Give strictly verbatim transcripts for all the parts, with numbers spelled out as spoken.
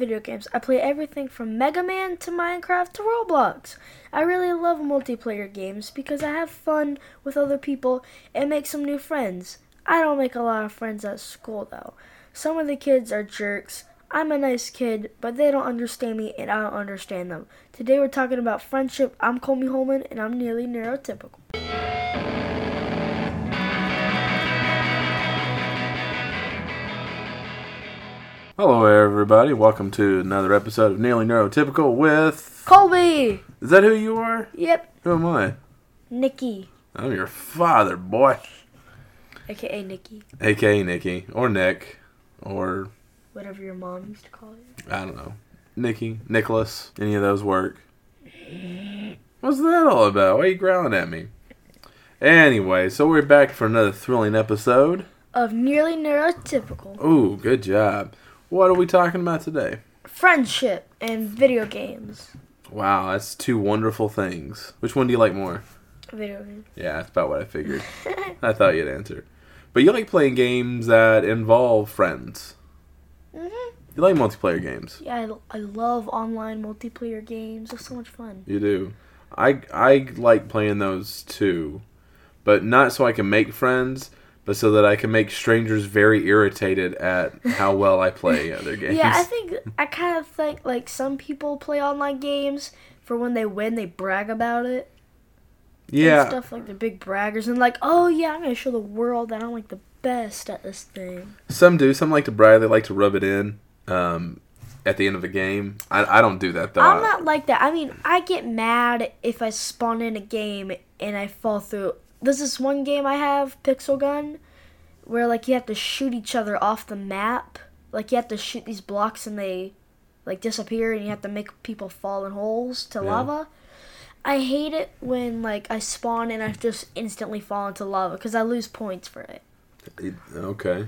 video games. I play everything from Mega Man to Minecraft to Roblox. I really love multiplayer games because I have fun with other people and make some new friends. I don't make a lot of friends at school, though. Some of the kids are jerks. I'm a nice kid, but they don't understand me and I don't understand them. Today we're talking about friendship. I'm Colby Holman and I'm Nearly Neurotypical. Hello everybody, welcome to another episode of Nearly Neurotypical with... Colby! Is that who you are? Yep. Who am I? Nikki. I'm your father, boy. A K A Nikki. A K A Nikki. Or Nick. Or... whatever your mom used to call you. I don't know. Nikki. Nicholas. Any of those work. What's that all about? Why are you growling at me? Anyway, so we're back for another thrilling episode... of Nearly Neurotypical. Ooh, good job. What are we talking about today? Friendship and video games. Wow, that's two wonderful things. Which one do you like more? Video games. Yeah, that's about what I figured. I thought you'd answer. But you like playing games that involve friends. Mm-hmm. You like multiplayer games. Yeah, I, I love online multiplayer games. They're so much fun. You do. I, I like playing those too. But not so I can make friends... but so that I can make strangers very irritated at how well I play other games. Yeah, I think, I kind of think, like, some people play online games for when they win, they brag about it. Yeah. And stuff like the big braggers and like, oh yeah, I'm going to show the world that I'm, like, the best at this thing. Some do. Some like to brag. They like to rub it in um, at the end of a game. I, I don't do that, though. I'm not like that. I mean, I get mad if I spawn in a game and I fall through. There's this one game I have, Pixel Gun, where, like, you have to shoot each other off the map. Like, you have to shoot these blocks and they, like, disappear, and you have to make people fall in holes to yeah. lava. I hate it when, like, I spawn and I just instantly fall into lava because I lose points for it. Okay.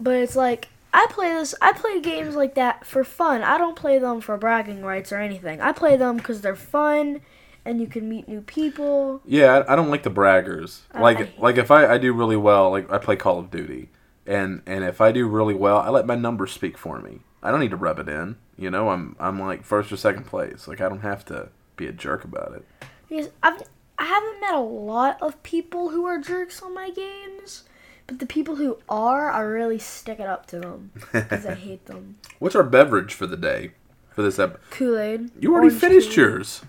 But it's like, I play this, I play games like that for fun. I don't play them for bragging rights or anything. I play them because they're fun. And you can meet new people. Yeah, I, I don't like the braggers. I like, like if I, I do really well, like I play Call of Duty, and, and if I do really well, I let my numbers speak for me. I don't need to rub it in. You know, I'm I'm like first or second place. Like I don't have to be a jerk about it. Because I've I haven't met a lot of people who are jerks on my games, but the people who are, I really stick it up to them because I hate them. What's our beverage for the day? For this episode. Kool Aid. You already orange finished Kool-Aid. Yours.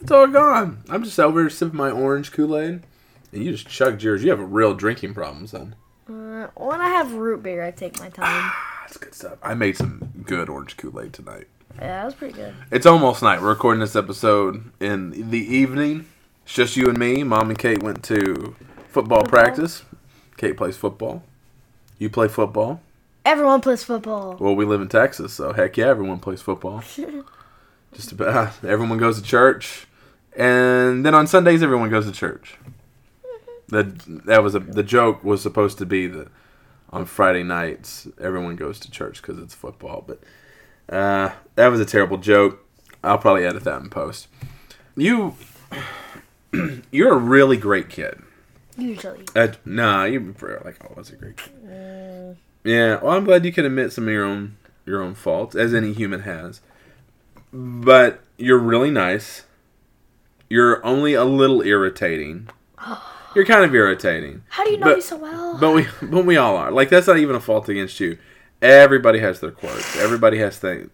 It's all gone. I'm just over here sipping my orange Kool Aid. And you just chugged yours. You have a real drinking problem, son. Uh, when I have root beer, I take my time. Ah, that's good stuff. I made some good orange Kool Aid tonight. Yeah, that was pretty good. It's almost night. We're recording this episode in the evening. It's just you and me. Mom and Kate went to football, football. practice. Kate plays football. You play football. Everyone plays football. Well, we live in Texas, so heck yeah, everyone plays football. Just about. Everyone goes to church. And then on Sundays, everyone goes to church. That that was a, the joke was supposed to be that on Friday nights, everyone goes to church because it's football. But uh, that was a terrible joke. I'll probably edit that in post. You, you're a really great kid. Usually. Uh, nah, you were like, oh, I was a great kid. Uh... Yeah, well, I'm glad you can admit some of your own your own faults, as any human has. But you're really nice. You're only a little irritating. You're kind of irritating. How do you know but, me so well? But we, but we all are. Like, that's not even a fault against you. Everybody has their quirks. Everybody has things.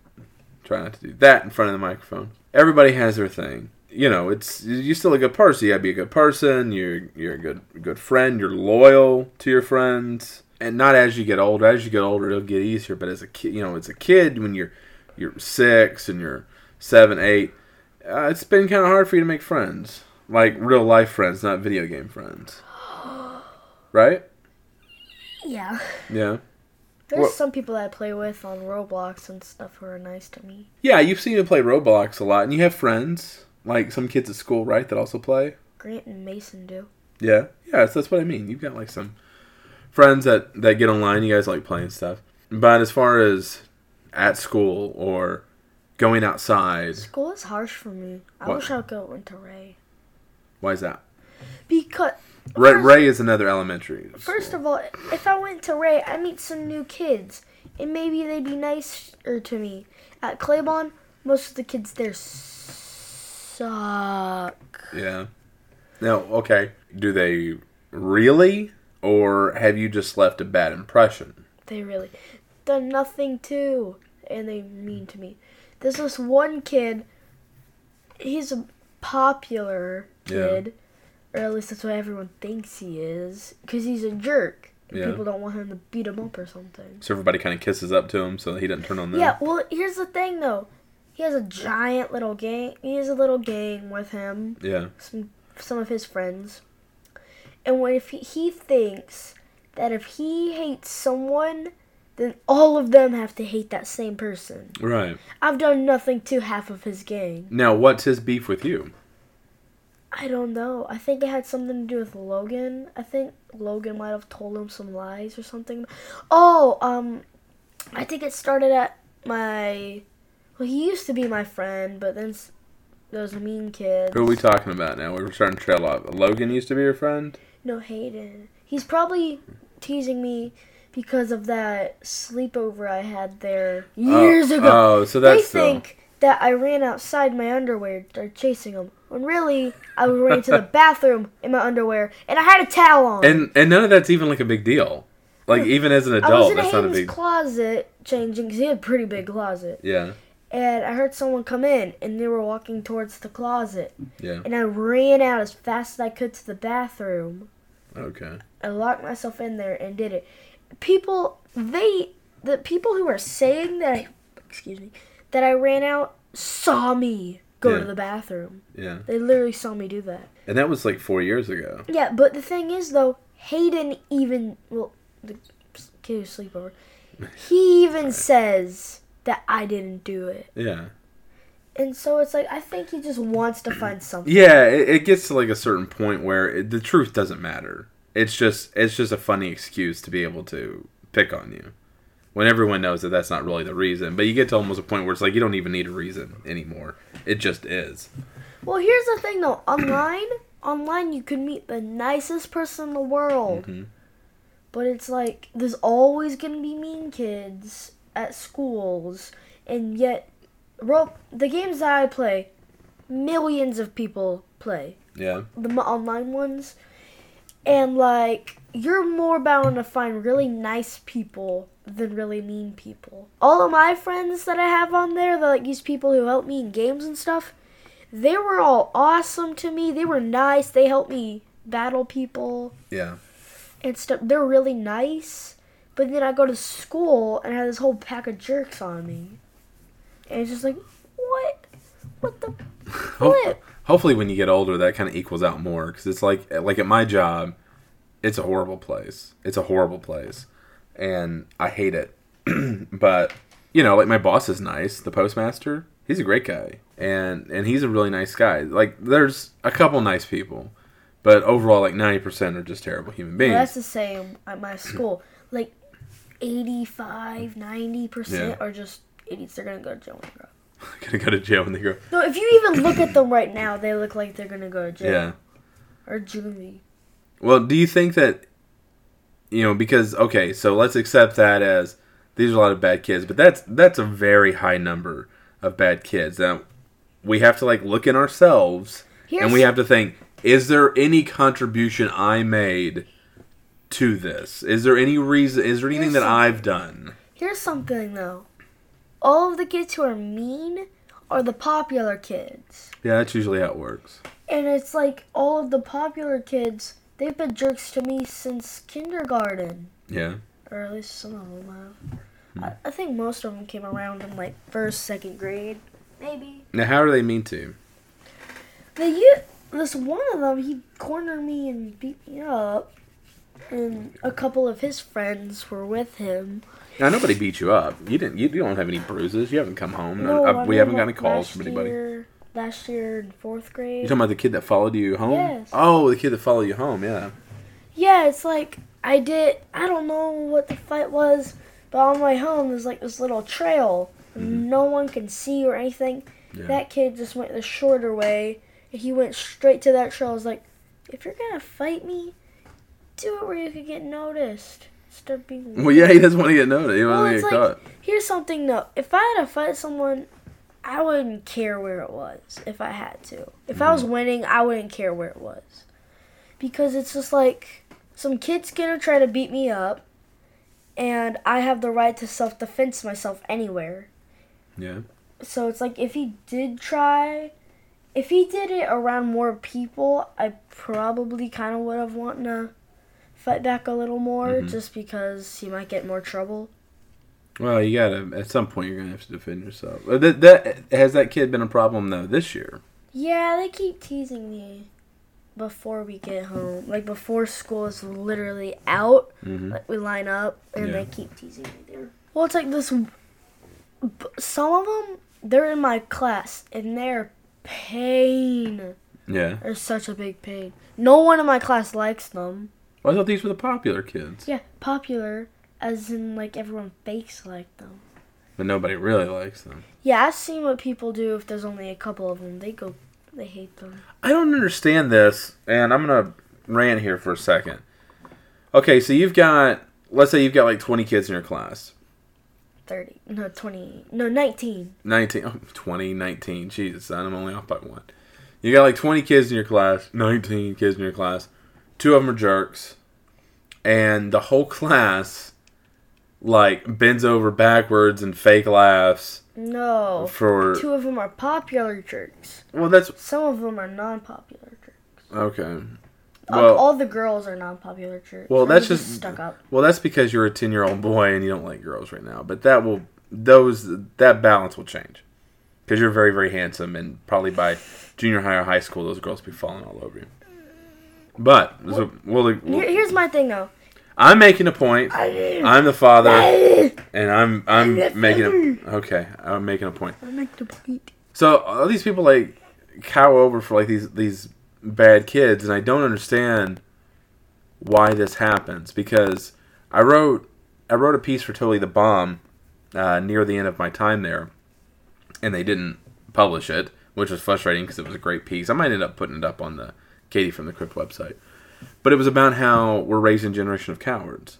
Try not to do that in front of the microphone. Everybody has their thing. You know, it's you're still a good person. You gotta be a good person. You're you're a good good friend. You're loyal to your friends. And not as you get older. As you get older, it'll get easier. But as a kid, you know, as a kid, when you're you're six and you're seven, eight, uh, it's been kind of hard for you to make friends, like real life friends, not video game friends, right? Yeah. Yeah. There's well, some people that I play with on Roblox and stuff who are nice to me. Yeah, you've seen me play Roblox a lot, and you have friends like some kids at school, right? That also play. Grant and Mason do. Yeah, yeah. So that's what I mean. You've got like some. Friends that, that get online, you guys like playing stuff. But as far as at school or going outside... School is harsh for me. I what? wish I would go into Ray. Why is that? Because... Ray, first, Ray is another elementary school. First of all, if I went to Ray, I'd meet some new kids. and maybe they'd be nicer to me. At Claiborne, most of the kids there suck. Yeah. No, okay. Do they really? Or have you just left a bad impression? They really done nothing to, and they mean to me. There's this one kid, he's a popular kid, yeah. or at least that's what everyone thinks he is, because he's a jerk. Yeah. People don't want him to beat him up or something. So everybody kind of kisses up to him so that he doesn't turn on them. Yeah, well, here's the thing, though. He has a giant little gang. He has a little gang with him. Yeah. Some some of his friends. And when if he, he thinks that if he hates someone, then all of them have to hate that same person. Right. I've done nothing to half of his gang. Now, what's his beef with you? I don't know. I think it had something to do with Logan. I think Logan might have told him some lies or something. Oh, um, I think it started at my... Well, he used to be my friend, but then those mean kids. Who are we talking about now? We're starting to trail off. Logan used to be your friend? No, Hayden. He's probably teasing me because of that sleepover I had there years oh, ago. Oh, so that's They think... Still... that I ran outside my underwear, started chasing him. When really, I ran to the bathroom in my underwear, and I had a towel on. And and none of that's even like a big deal. Like even as an adult, that's not a big. I was in Hayden's closet changing because he had a pretty big closet. Yeah. And I heard someone come in, and they were walking towards the closet. Yeah. And I ran out as fast as I could to the bathroom. Okay. I locked myself in there and did it. People, they, the people who are saying that, I, excuse me. that I ran out saw me go yeah. to the bathroom. Yeah. They literally saw me do that. And that was like four years ago. Yeah, but the thing is, though, Hayden even... Well, the kid who's sleepover. He even says that I didn't do it. Yeah. And so it's like, I think he just wants to find something. Yeah, it, it gets to like a certain point where it, the truth doesn't matter. It's just it's just a funny excuse to be able to pick on you. When everyone knows that that's not really the reason. But you get to almost a point where it's like you don't even need a reason anymore. It just is. Well, here's the thing, though. Online, online you can meet the nicest person in the world. Mm-hmm. But it's like there's always going to be mean kids at schools. And yet, well, the games that I play, millions of people play. Yeah. The online ones. And, like, you're more bound to find really nice people than really mean people. All of my friends that I have on there, like these people who help me in games and stuff, they were all awesome to me. They were nice. They helped me battle people. Yeah. And stuff. They're really nice. But then I go to school and I have this whole pack of jerks on me. And it's just like, what? What the flip? Hopefully when you get older, that kind of equals out more. Because it's like, like at my job, it's a horrible place. It's a horrible place. And I hate it. But, you know, like my boss is nice. The postmaster, he's a great guy. And and he's a really nice guy. Like, there's a couple nice people. But overall, like ninety percent are just terrible human beings. Well, that's the same at my school. Like eighty-five, ninety percent yeah. are just idiots. They're going to go to jail and grow up. Gonna go to jail when they grow. No, if you even look at them right now, they look like they're gonna go to jail. Yeah. Or juvie. Well, do you think that, you know, because okay, so let's accept that as these are a lot of bad kids, but that's that's a very high number of bad kids. Now we have to like look in ourselves Here's... and we have to think: is there any contribution I made to this? Is there any reason? Is there anything Here's that something. I've done? Here's something though. All of the kids who are mean are the popular kids. Yeah, that's usually how it works. And it's like all of the popular kids, they've been jerks to me since kindergarten. Yeah. Or at least some of them have. I, I think most of them came around in like first, second grade, maybe. Now, how are they mean to? They, you, this one of them, he cornered me and beat me up. And a couple of his friends were with him. Now, nobody beat you up. You didn't. You don't have any bruises. You haven't come home. No, I, I, we haven't gotten calls from anybody. Year, last year in fourth grade. You're talking about the kid that followed you home? Yes. Oh, the kid that followed you home, yeah. Yeah, it's like I did, I don't know what the fight was, but on my home there's like this little trail. Mm-hmm. No one can see or anything. Yeah. That kid just went the shorter way. He went straight to that trail. I was like, if you're going to fight me, do it where you could get noticed. wants to be weird. Well, yeah, he doesn't want to get noticed. He well, wants to get like, caught. Here's something, though. If I had to fight someone, I wouldn't care where it was if I had to. If mm-hmm. I was winning, I wouldn't care where it was. Because it's just like, some kid's going to try to beat me up, and I have the right to self-defense myself anywhere. Yeah. So it's like, if he did try... If he did it around more people, I probably kind of would have wanted to fight back a little more, mm-hmm. just because he might get more trouble. Well, you gotta at some point you're gonna have to defend yourself. That, that has that kid been a problem though this year? Yeah, they keep teasing me before we get home, like before school is literally out. Mm-hmm. Like we line up and yeah. they keep teasing me there. Well, it's like this. Some of them, they're in my class and they're. Pain. Yeah. They're such a big pain. No one in my class likes them. Well, I thought these were the popular kids. Yeah, popular, as in, like, everyone fakes like them. But nobody really likes them. Yeah, I've seen what people do if there's only a couple of them. They go, they hate them. I don't understand this, and I'm going to rant here for a second. Okay, so you've got, let's say you've got, like, twenty kids in your class. thirty. No, twenty. No, nineteen. nineteen. Oh, twenty, nineteen. Jesus, son, I'm only off by one. You got like twenty kids in your class, nineteen kids in your class. Two of them are jerks. And the whole class, like, bends over backwards and fake laughs. No. For... Two of them are popular jerks. Well, that's... Some of them are non-popular jerks. Okay. Well, all the girls are non-popular jerks. Well, that's just, just stuck up. Well, that's because you're a ten-year-old boy and you don't like girls right now. But that will those that balance will change because you're very, very handsome, and probably by junior high or high school, those girls will be falling all over you. But well, so we'll, we'll, here's my thing, though. I'm making a point. I'm the father, and I'm I'm making a okay. I'm making a point. I'm making a point. So all these people like cow over for like these these. bad kids, and I don't understand why this happens, because I wrote I wrote a piece for Totally the Bomb uh, near the end of my time there, and they didn't publish it, which was frustrating because it was a great piece. I might end up putting it up on the Katie from the Crypt website, but it was about how we're raising a generation of cowards.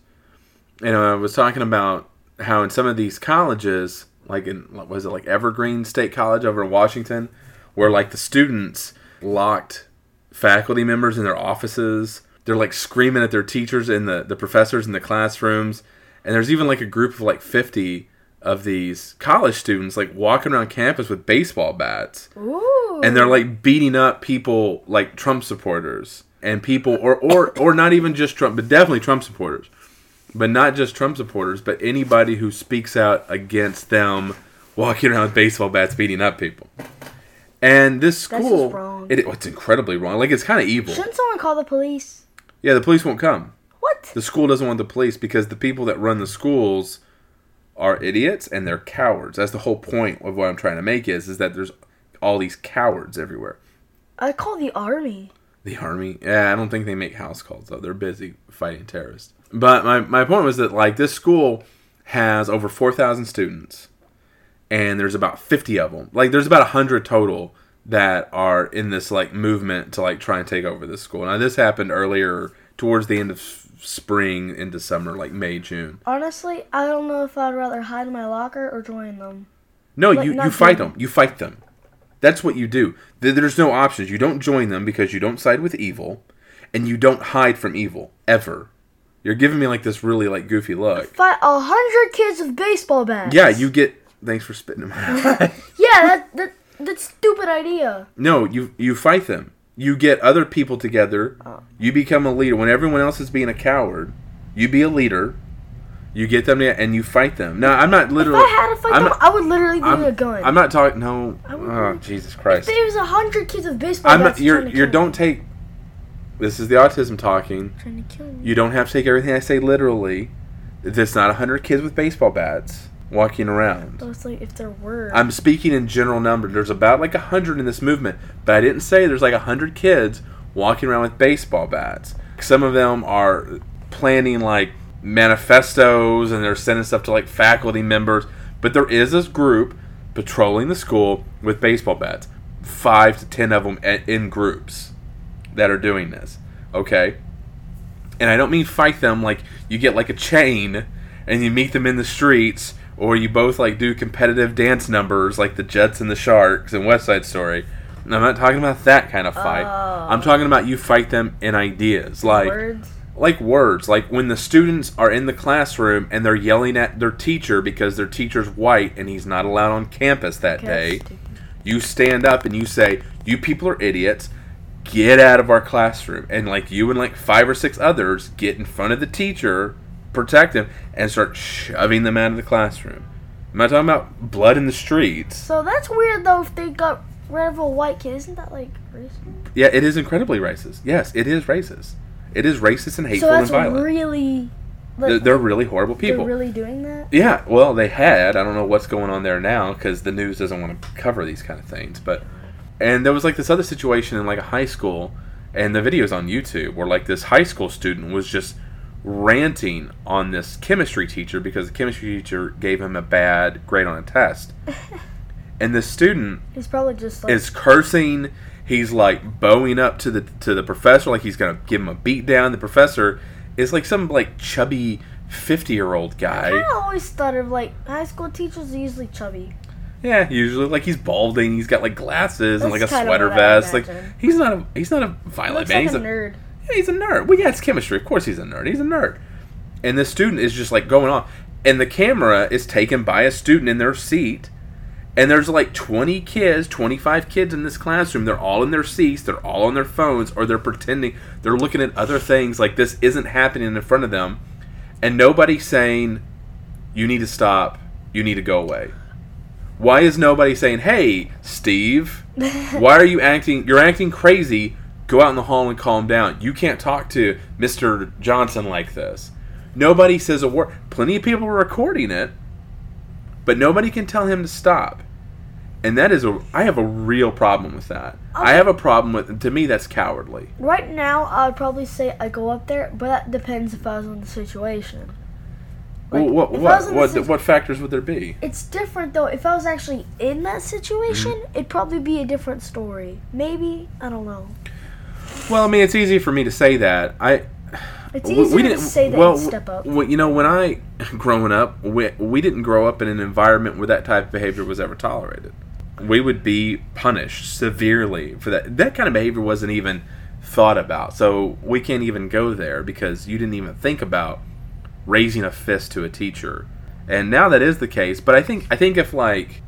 And I was talking about how in some of these colleges, like in, what was it, like Evergreen State College over in Washington, where like the students locked faculty members in their offices. They're like screaming at their teachers and the, the professors in the classrooms. And there's even like a group of like fifty of these college students like walking around campus with baseball bats. Ooh. And they're like beating up people like Trump supporters and people or, or, or not even just Trump, but definitely Trump supporters, but not just Trump supporters, but anybody who speaks out against them walking around with baseball bats, beating up people. And this school, wrong. It, it's incredibly wrong. Like, it's kind of evil. Shouldn't someone call the police? Yeah, the police won't come. What? The school doesn't want the police because the people that run the schools are idiots and they're cowards. That's the whole point of what I'm trying to make is, is that there's all these cowards everywhere. I call the army. The army? Yeah, I don't think they make house calls, though. They're busy fighting terrorists. But my, my point was that, like, this school has over four thousand students. And there's about fifty of them. Like, there's about one hundred total that are in this, like, movement to, like, try and take over this school. Now, this happened earlier towards the end of spring into summer, like May, June. Honestly, I don't know if I'd rather hide in my locker or join them. No, like, you, you fight them. them. You fight them. That's what you do. There's no options. You don't join them because you don't side with evil, and you don't hide from evil, ever. You're giving me, like, this really, like, goofy look. Fight one hundred kids with baseball bats. Yeah, you get... Thanks for spitting in my eye. Yeah, that, that that's a stupid idea. No, you you fight them. You get other people together. Oh. You become a leader. When everyone else is being a coward, you be a leader. You get them to, and you fight them. Now, I'm not literally... If I had to fight I'm them, not, I would literally give you a gun. I'm not talking... No. Oh, Jesus Christ. If there was one hundred kids with baseball I'm bats, not, you're, you're don't take... This is the autism talking. I'm trying to kill me. You don't have to take everything I say literally. There's not one hundred kids with baseball bats walking around. It's like if there were. I'm speaking in general number. There's about like one hundred in this movement, but I didn't say there's like one hundred kids walking around with baseball bats. Some of them are planning like manifestos and they're sending stuff to like faculty members, but there is this group patrolling the school with baseball bats. Five to ten of them in groups that are doing this. Okay? and I don't mean fight them, like, you get, like, a chain, and you meet them in the streets, or you both, like, do competitive dance numbers, like the Jets and the Sharks in West Side Story. And I'm not talking about that kind of fight. Oh. I'm talking about you fight them in ideas. Like words? Like words. Like when the students are in the classroom and they're yelling at their teacher because their teacher's white and he's not allowed on campus that day, you stand up and you say, "You people are idiots. Get out of our classroom." And like you and like five or six others get in front of the teacher, protect him, and start shoving them out of the classroom. I'm not talking about blood in the streets. So that's weird though if they got rid of a white kid. Isn't that like racist? Yeah, it is incredibly racist. Yes, it is racist. It is racist and hateful so that's and violent. Really, like, they're, they're really horrible people. They're really doing that? Yeah, well, they had. I don't know what's going on there now because the news doesn't want to cover these kind of things. But and there was like this other situation in like a high school, and the video's on YouTube, where like this high school student was just ranting on this chemistry teacher because the chemistry teacher gave him a bad grade on a test. And the student he's probably just like, is cursing. He's like bowing up to the to the professor, like he's gonna give him a beat down. The professor is like some like chubby fifty year old guy. I kinda always thought of like high school teachers are usually chubby. Yeah, usually like he's balding. He's got like glasses That's and like a sweater vest. Like he's not a he's not a violent he man. Like he's a, a nerd. Yeah, he's a nerd. Well, yeah, it's chemistry. Of course, he's a nerd. He's a nerd. And this student is just like going on, and the camera is taken by a student in their seat. And there's like twenty kids, twenty-five kids in this classroom. They're all in their seats. They're all on their phones, or they're pretending. They're looking at other things like this isn't happening in front of them. And nobody's saying, you need to stop. You need to go away. Why is nobody saying, hey, Steve, why are you acting? You're acting crazy. Go out in the hall and calm down. You can't talk to Mister Johnson like this. Nobody says a word. Plenty of people are recording it, but nobody can tell him to stop. And that is a, I have a real problem with that. Okay. I have a problem with, to me, that's cowardly. Right now, I would probably say I go up there, but that depends if I was in the situation. Like, well, what what what, situ- what factors would there be? It's different, though. If I was actually in that situation, mm-hmm. it'd probably be a different story. Maybe, I don't know. Well, I mean, it's easy for me to say that. I... It's easier we didn't, to say that well, and step up. Well, you know, when I, growing up, we, we didn't grow up in an environment where that type of behavior was ever tolerated. We would be punished severely for that. That kind of behavior wasn't even thought about. So we can't even go there because you didn't even think about raising a fist to a teacher. And now that is the case. But I think I think if, like,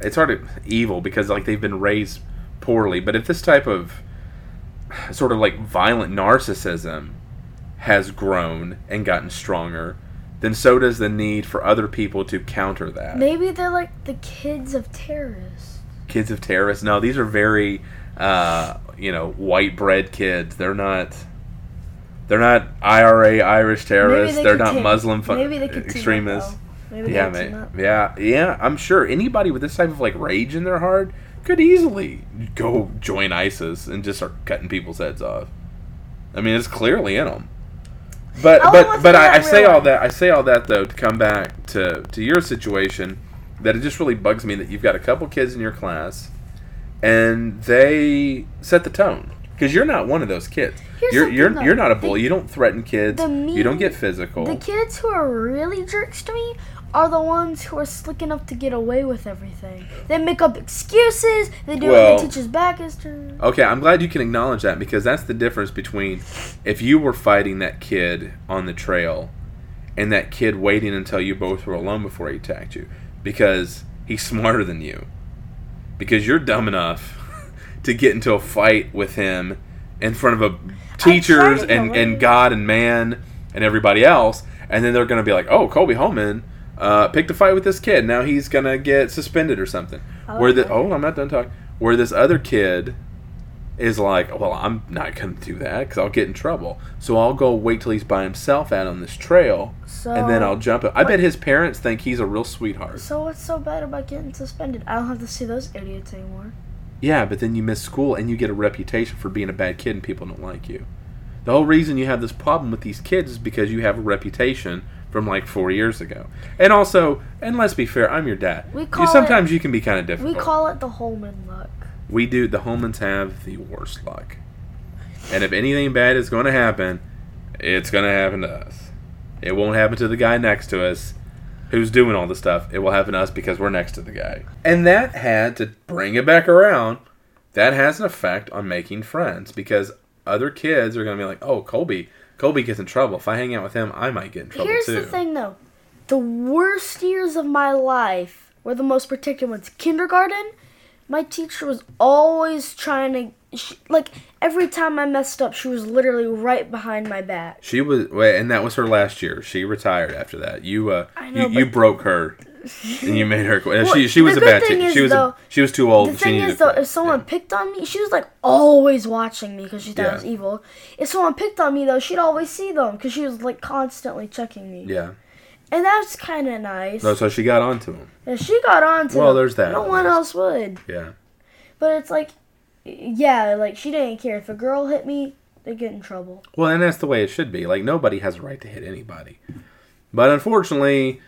it's hard to, evil because, like, they've been raised poorly. But if this type of sort of, like, violent narcissism has grown and gotten stronger, then so does the need for other people to counter that. Maybe they're like the kids of terrorists. Kids of terrorists? No, these are very, uh, you know, white bread kids. They're not. They're not I R A Irish terrorists. They they're not take, Muslim fu- maybe they extremists. Maybe yeah, they man, yeah, yeah. I'm sure anybody with this type of like rage in their heart could easily go join ISIS and just start cutting people's heads off. I mean, it's clearly in them. But I but but I, I say all that I say all that though to come back to, to your situation, that it just really bugs me that you've got a couple kids in your class, and they set the tone because you're not one of those kids. Here's you're you're though. You're not a bully. The, you don't threaten kids. Mean, you don't get physical. The kids who are really jerks to me are the ones who are slick enough to get away with everything. They make up excuses. They do well, what the teacher's back is turned. Okay, I'm glad you can acknowledge that because that's the difference between if you were fighting that kid on the trail and that kid waiting until you both were alone before he attacked you because he's smarter than you. Because you're dumb enough to get into a fight with him in front of a teachers and, and God and man and everybody else, and then they're going to be like, oh, Colby Holman Uh, picked a fight with this kid. Now he's gonna get suspended or something. Okay. Where the oh, I'm not done talking. Where this other kid is like, well, I'm not gonna do that because I'll get in trouble. So I'll go wait till he's by himself out on this trail, so, and then I'll jump up. I bet his parents think he's a real sweetheart. So what's so bad about getting suspended? I don't have to see those idiots anymore. Yeah, but then you miss school and you get a reputation for being a bad kid, and people don't like you. The whole reason you have this problem with these kids is because you have a reputation from like four years ago. And also, and let's be fair, I'm your dad. We call you, sometimes it, you can be kind of difficult. We call it the Holman luck. We do. The Holmans have the worst luck. And if anything bad is going to happen, It's going to happen to us. It won't happen to the guy next to us who's doing all this stuff. It will happen to us because we're next to the guy. And that had to bring it back around. That has an effect on making friends because other kids are going to be like, oh, Colby, Colby gets in trouble. If I hang out with him, I might get in trouble Here's too. Here's the thing, though. The worst years of my life were the most particular ones. Kindergarten, my teacher was always trying to... She, like, every time I messed up, she was literally right behind my back. She was... Wait, and that was her last year. She retired after that. You uh, I know, you, you broke her, and you made her... Well, she, she was a bad teacher. She was though, a, she was too old. The thing is, though, if someone yeah. picked on me, she was, like, always watching me because she thought yeah. I was evil. If someone picked on me, though, she'd always see them because she was, like, constantly checking me. Yeah. And that's kind of nice. No, so she got onto him. Yeah, she got onto him. Well, there's that. No one else would. Yeah. But it's like, yeah, like she didn't care. If a girl hit me, they get in trouble. Well, and that's the way it should be. Like, nobody has a right to hit anybody. But unfortunately,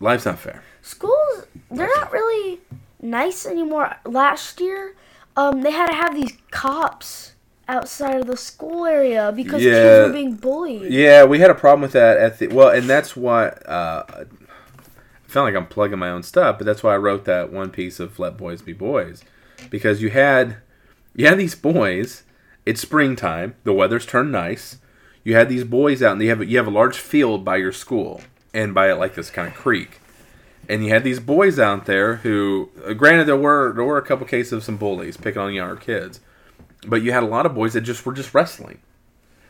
life's not fair. Schools, they're not really nice anymore. Last year, um, they had to have these cops outside of the school area because yeah. kids were being bullied. Yeah, we had a problem with that at the well, and that's why uh, I felt like I'm plugging my own stuff, but that's why I wrote that one piece of Let Boys Be Boys, because you had you had these boys. It's springtime, the weather's turned nice. You had these boys out, and you have you have a large field by your school and by like this kind of creek, and you had these boys out there who, granted, there were there were a couple cases of some bullies picking on younger kids. But you had a lot of boys that just were just wrestling.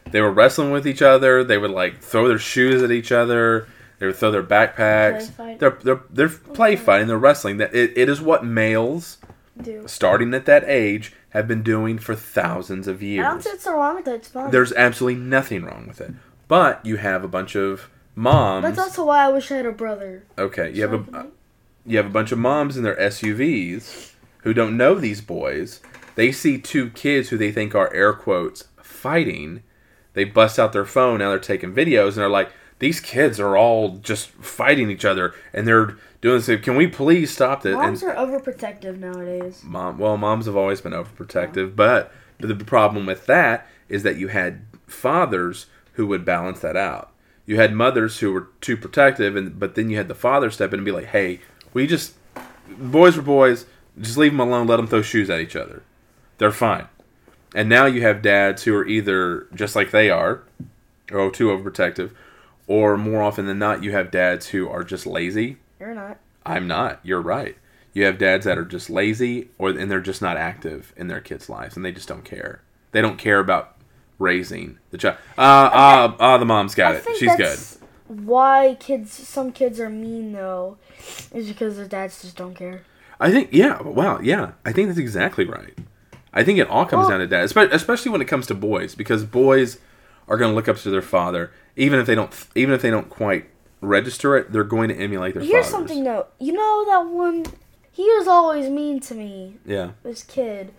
They were wrestling with each other. They would like throw their shoes at each other. They would throw their backpacks. Play they're they're they're play okay. fighting. They're wrestling. That it, it is what males do, starting at that age, have been doing for thousands of years. I don't think it's so wrong with it. It's fun. There's absolutely nothing wrong with it. But you have a bunch of moms. That's also why I wish I had a brother. Okay, you have a you have a bunch of moms in their S U Vs who don't know these boys. They see two kids who they think are, air quotes, fighting. They bust out their phone. Now they're taking videos. And they're like, these kids are all just fighting each other. And they're doing this. Can we please stop this? Moms and, are overprotective nowadays. Mom, Well, moms have always been overprotective. Yeah. But, but the problem with that is that you had fathers who would balance that out. You had mothers who were too protective. and But then you had the father step in and be like, hey, we just, boys were boys. Just leave them alone. Let them throw shoes at each other. They're fine. And now you have dads who are either just like they are, or too overprotective, or more often than not, you have dads who are just lazy. You're not. I'm not. You're right. You have dads that are just lazy, or and they're just not active in their kids' lives, and they just don't care. They don't care about raising the child. Uh, okay. uh, uh, the mom's got I it. Think She's that's good. Why kids? Some kids are mean, though, is because their dads just don't care. I think, yeah, wow, yeah. I think that's exactly right. I think it all comes well, down to dad, especially when it comes to boys, because boys are going to look up to their father, even if they don't, even if they don't quite register it. They're going to emulate their. Here's fathers. Something though, you know that one. He was always mean to me. Yeah. This kid,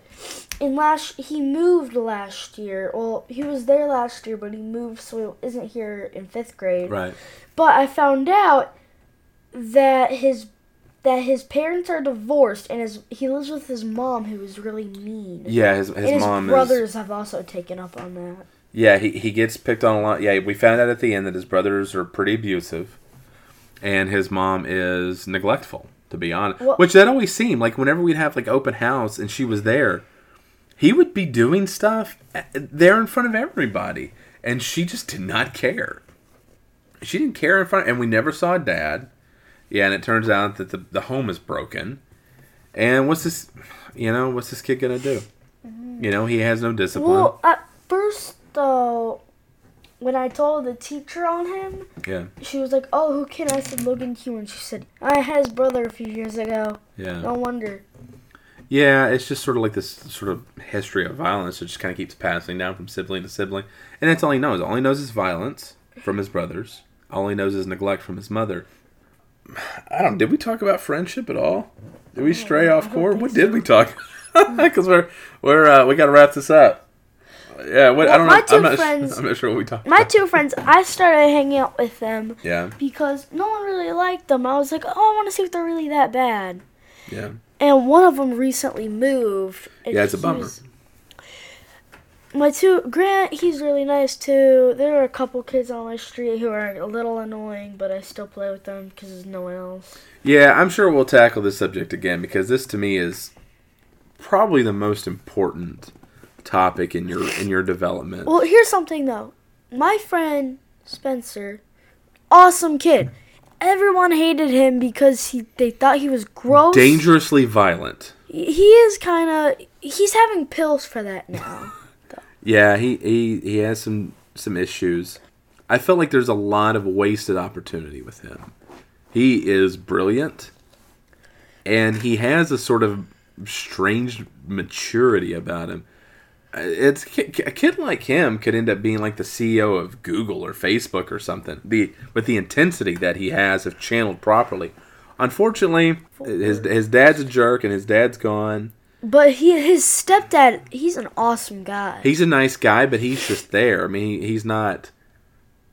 and last he moved last year. Well, he was there last year, but he moved, so he isn't here in fifth grade. Right. But I found out that his. That his parents are divorced, and his he lives with his mom, who is really mean. Yeah, his his, and his mom. His brothers is, have also taken up on that. Yeah, he he gets picked on a lot. Yeah, we found out at the end that his brothers are pretty abusive, and his mom is neglectful. To be honest, well, which that always seemed like whenever we'd have like open house and she was there, he would be doing stuff there in front of everybody, and she just did not care. She didn't care in front, of, and we never saw dad. Yeah, and it turns out that the the home is broken. And what's this, you know, what's this kid going to do? Mm-hmm. You know, he has no discipline. Well, at first, though, when I told the teacher on him, yeah, she was like, oh, who can I said Logan Q, and she said, I had his brother a few years ago. Yeah. No wonder. Yeah, it's just sort of like this sort of history of violence that just kind of keeps passing down from sibling to sibling. And that's all he knows. All he knows is violence from his brothers. All he knows is neglect from his mother. I don't. Did we talk about friendship at all? Did we stray off course? What did we talk? Because we're we're uh, we gotta wrap this up. Yeah. What, well, I don't my know. Two I'm, not, friends, I'm not sure what we talked. My about. Two friends. I started hanging out with them. Yeah. Because no one really liked them. I was like, oh, I want to see if they're really that bad. Yeah. And one of them recently moved. Yeah, it's a bummer. Was, my two, Grant, he's really nice too. There are a couple kids on my street who are a little annoying, but I still play with them because there's no one else. Yeah, I'm sure we'll tackle this subject again because this to me is probably the most important topic in your in your development. Well, here's something though. My friend Spencer, awesome kid. Everyone hated him because he they thought he was gross. Dangerously violent. He is kind of... He's having pills for that now. Yeah, he, he, he has some, some issues. I felt like there's a lot of wasted opportunity with him. He is brilliant. And he has a sort of strange maturity about him. It's a kid like him could end up being like the C E O of Google or Facebook or something. The with the intensity that he has, if channeled properly. Unfortunately, his his dad's a jerk and his dad's gone. But he his stepdad, he's an awesome guy. He's a nice guy, but he's just there. I mean, he, he's not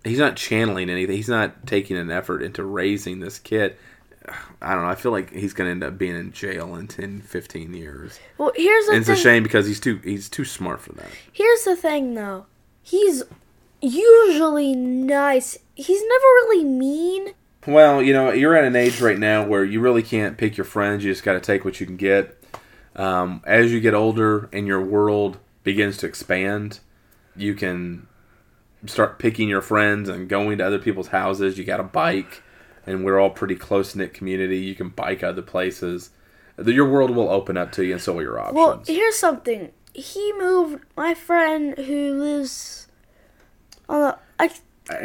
he's not channeling anything. He's not taking an effort into raising this kid. I don't know. I feel like he's going to end up being in jail in ten, fifteen years. Well, here's the and it's thing. It's a shame because he's too he's too smart for that. Here's the thing, though. He's usually nice. He's never really mean. Well, you know, you're at an age right now where you really can't pick your friends. You just got to take what you can get. Um, as you get older and your world begins to expand, you can start picking your friends and going to other people's houses. You got a bike. And we're all pretty close-knit community. You can bike other places. Your world will open up to you, and so will your options. Well, here's something. He moved, my friend who lives on the,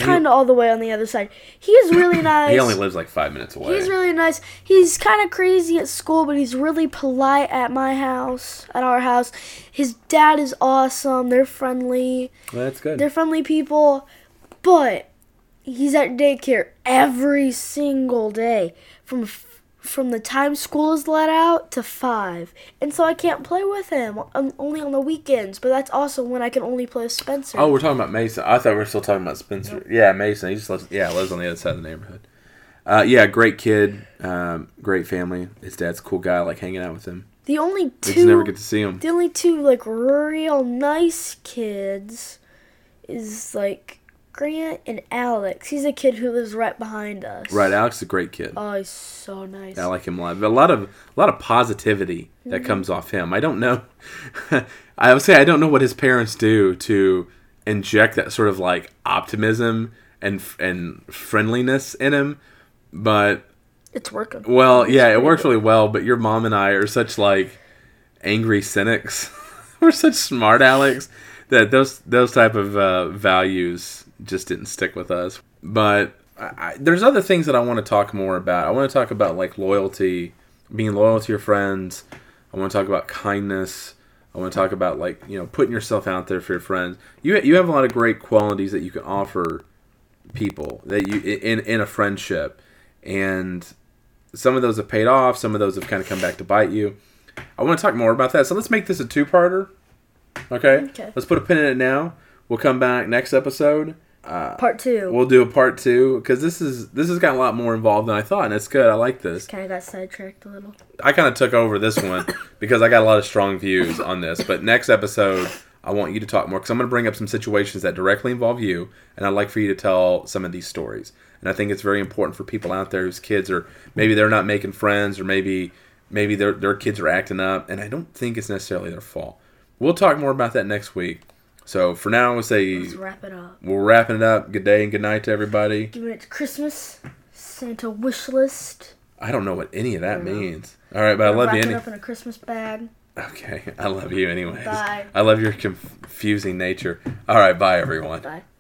kind of all the way on the other side. He's really nice. He only lives like five minutes away. He's really nice. He's kind of crazy at school, but he's really polite at my house, at our house. His dad is awesome. They're friendly. Well, that's good. They're friendly people, but... He's at daycare every single day from f- from the time school is let out to five. And so I can't play with him, I'm only on the weekends. But that's also when I can only play with Spencer. Oh, we're talking about Mason. I thought we were still talking about Spencer. Nope. Yeah, Mason. He just lives, yeah, lives on the other side of the neighborhood. Uh, yeah, great kid, um, great family. His dad's a cool guy. I like hanging out with him. The only two... We just never get to see him. The only two, like, real nice kids is, like... Grant and Alex. He's a kid who lives right behind us. Right, Alex is a great kid. Oh, he's so nice. I like him a lot. But a lot of a lot of positivity that mm-hmm. comes off him. I don't know. I would say I don't know what his parents do to inject that sort of like optimism and and friendliness in him, but it's working. Well, it's yeah, it works good. Really well. But your mom and I are such like angry cynics. We're such smart Alex that those those type of uh, values. Just didn't stick with us. But I, I, there's other things that I want to talk more about. I want to talk about like loyalty, being loyal to your friends. I want to talk about kindness. I want to talk about like, you know, putting yourself out there for your friends. You you have a lot of great qualities that you can offer people that you in, in a friendship. And some of those have paid off. Some of those have kind of come back to bite you. I want to talk more about that. So let's make this a two-parter. Okay? Okay. Let's put a pin in it now. We'll come back next episode. Uh, part two. We'll do a part two because this is this has got a lot more involved than I thought, and it's good. I like this. Kind of got sidetracked a little. I kind of took over this one because I got a lot of strong views on this. But next episode, I want you to talk more because I'm going to bring up some situations that directly involve you, and I'd like for you to tell some of these stories. And I think it's very important for people out there whose kids are maybe they're not making friends, or maybe maybe their their kids are acting up, and I don't think it's necessarily their fault. We'll talk more about that next week. So, for now, we'll say... Let's wrap it up. We're wrapping it up. Good day and good night to everybody. Giving it to Christmas. Santa wish list. I don't know what any of that means. All right, but We're I love you. Wrapping it up in a Christmas bag. Okay. I love you anyways. Bye. I love your confusing nature. All right. Bye, everyone. Bye.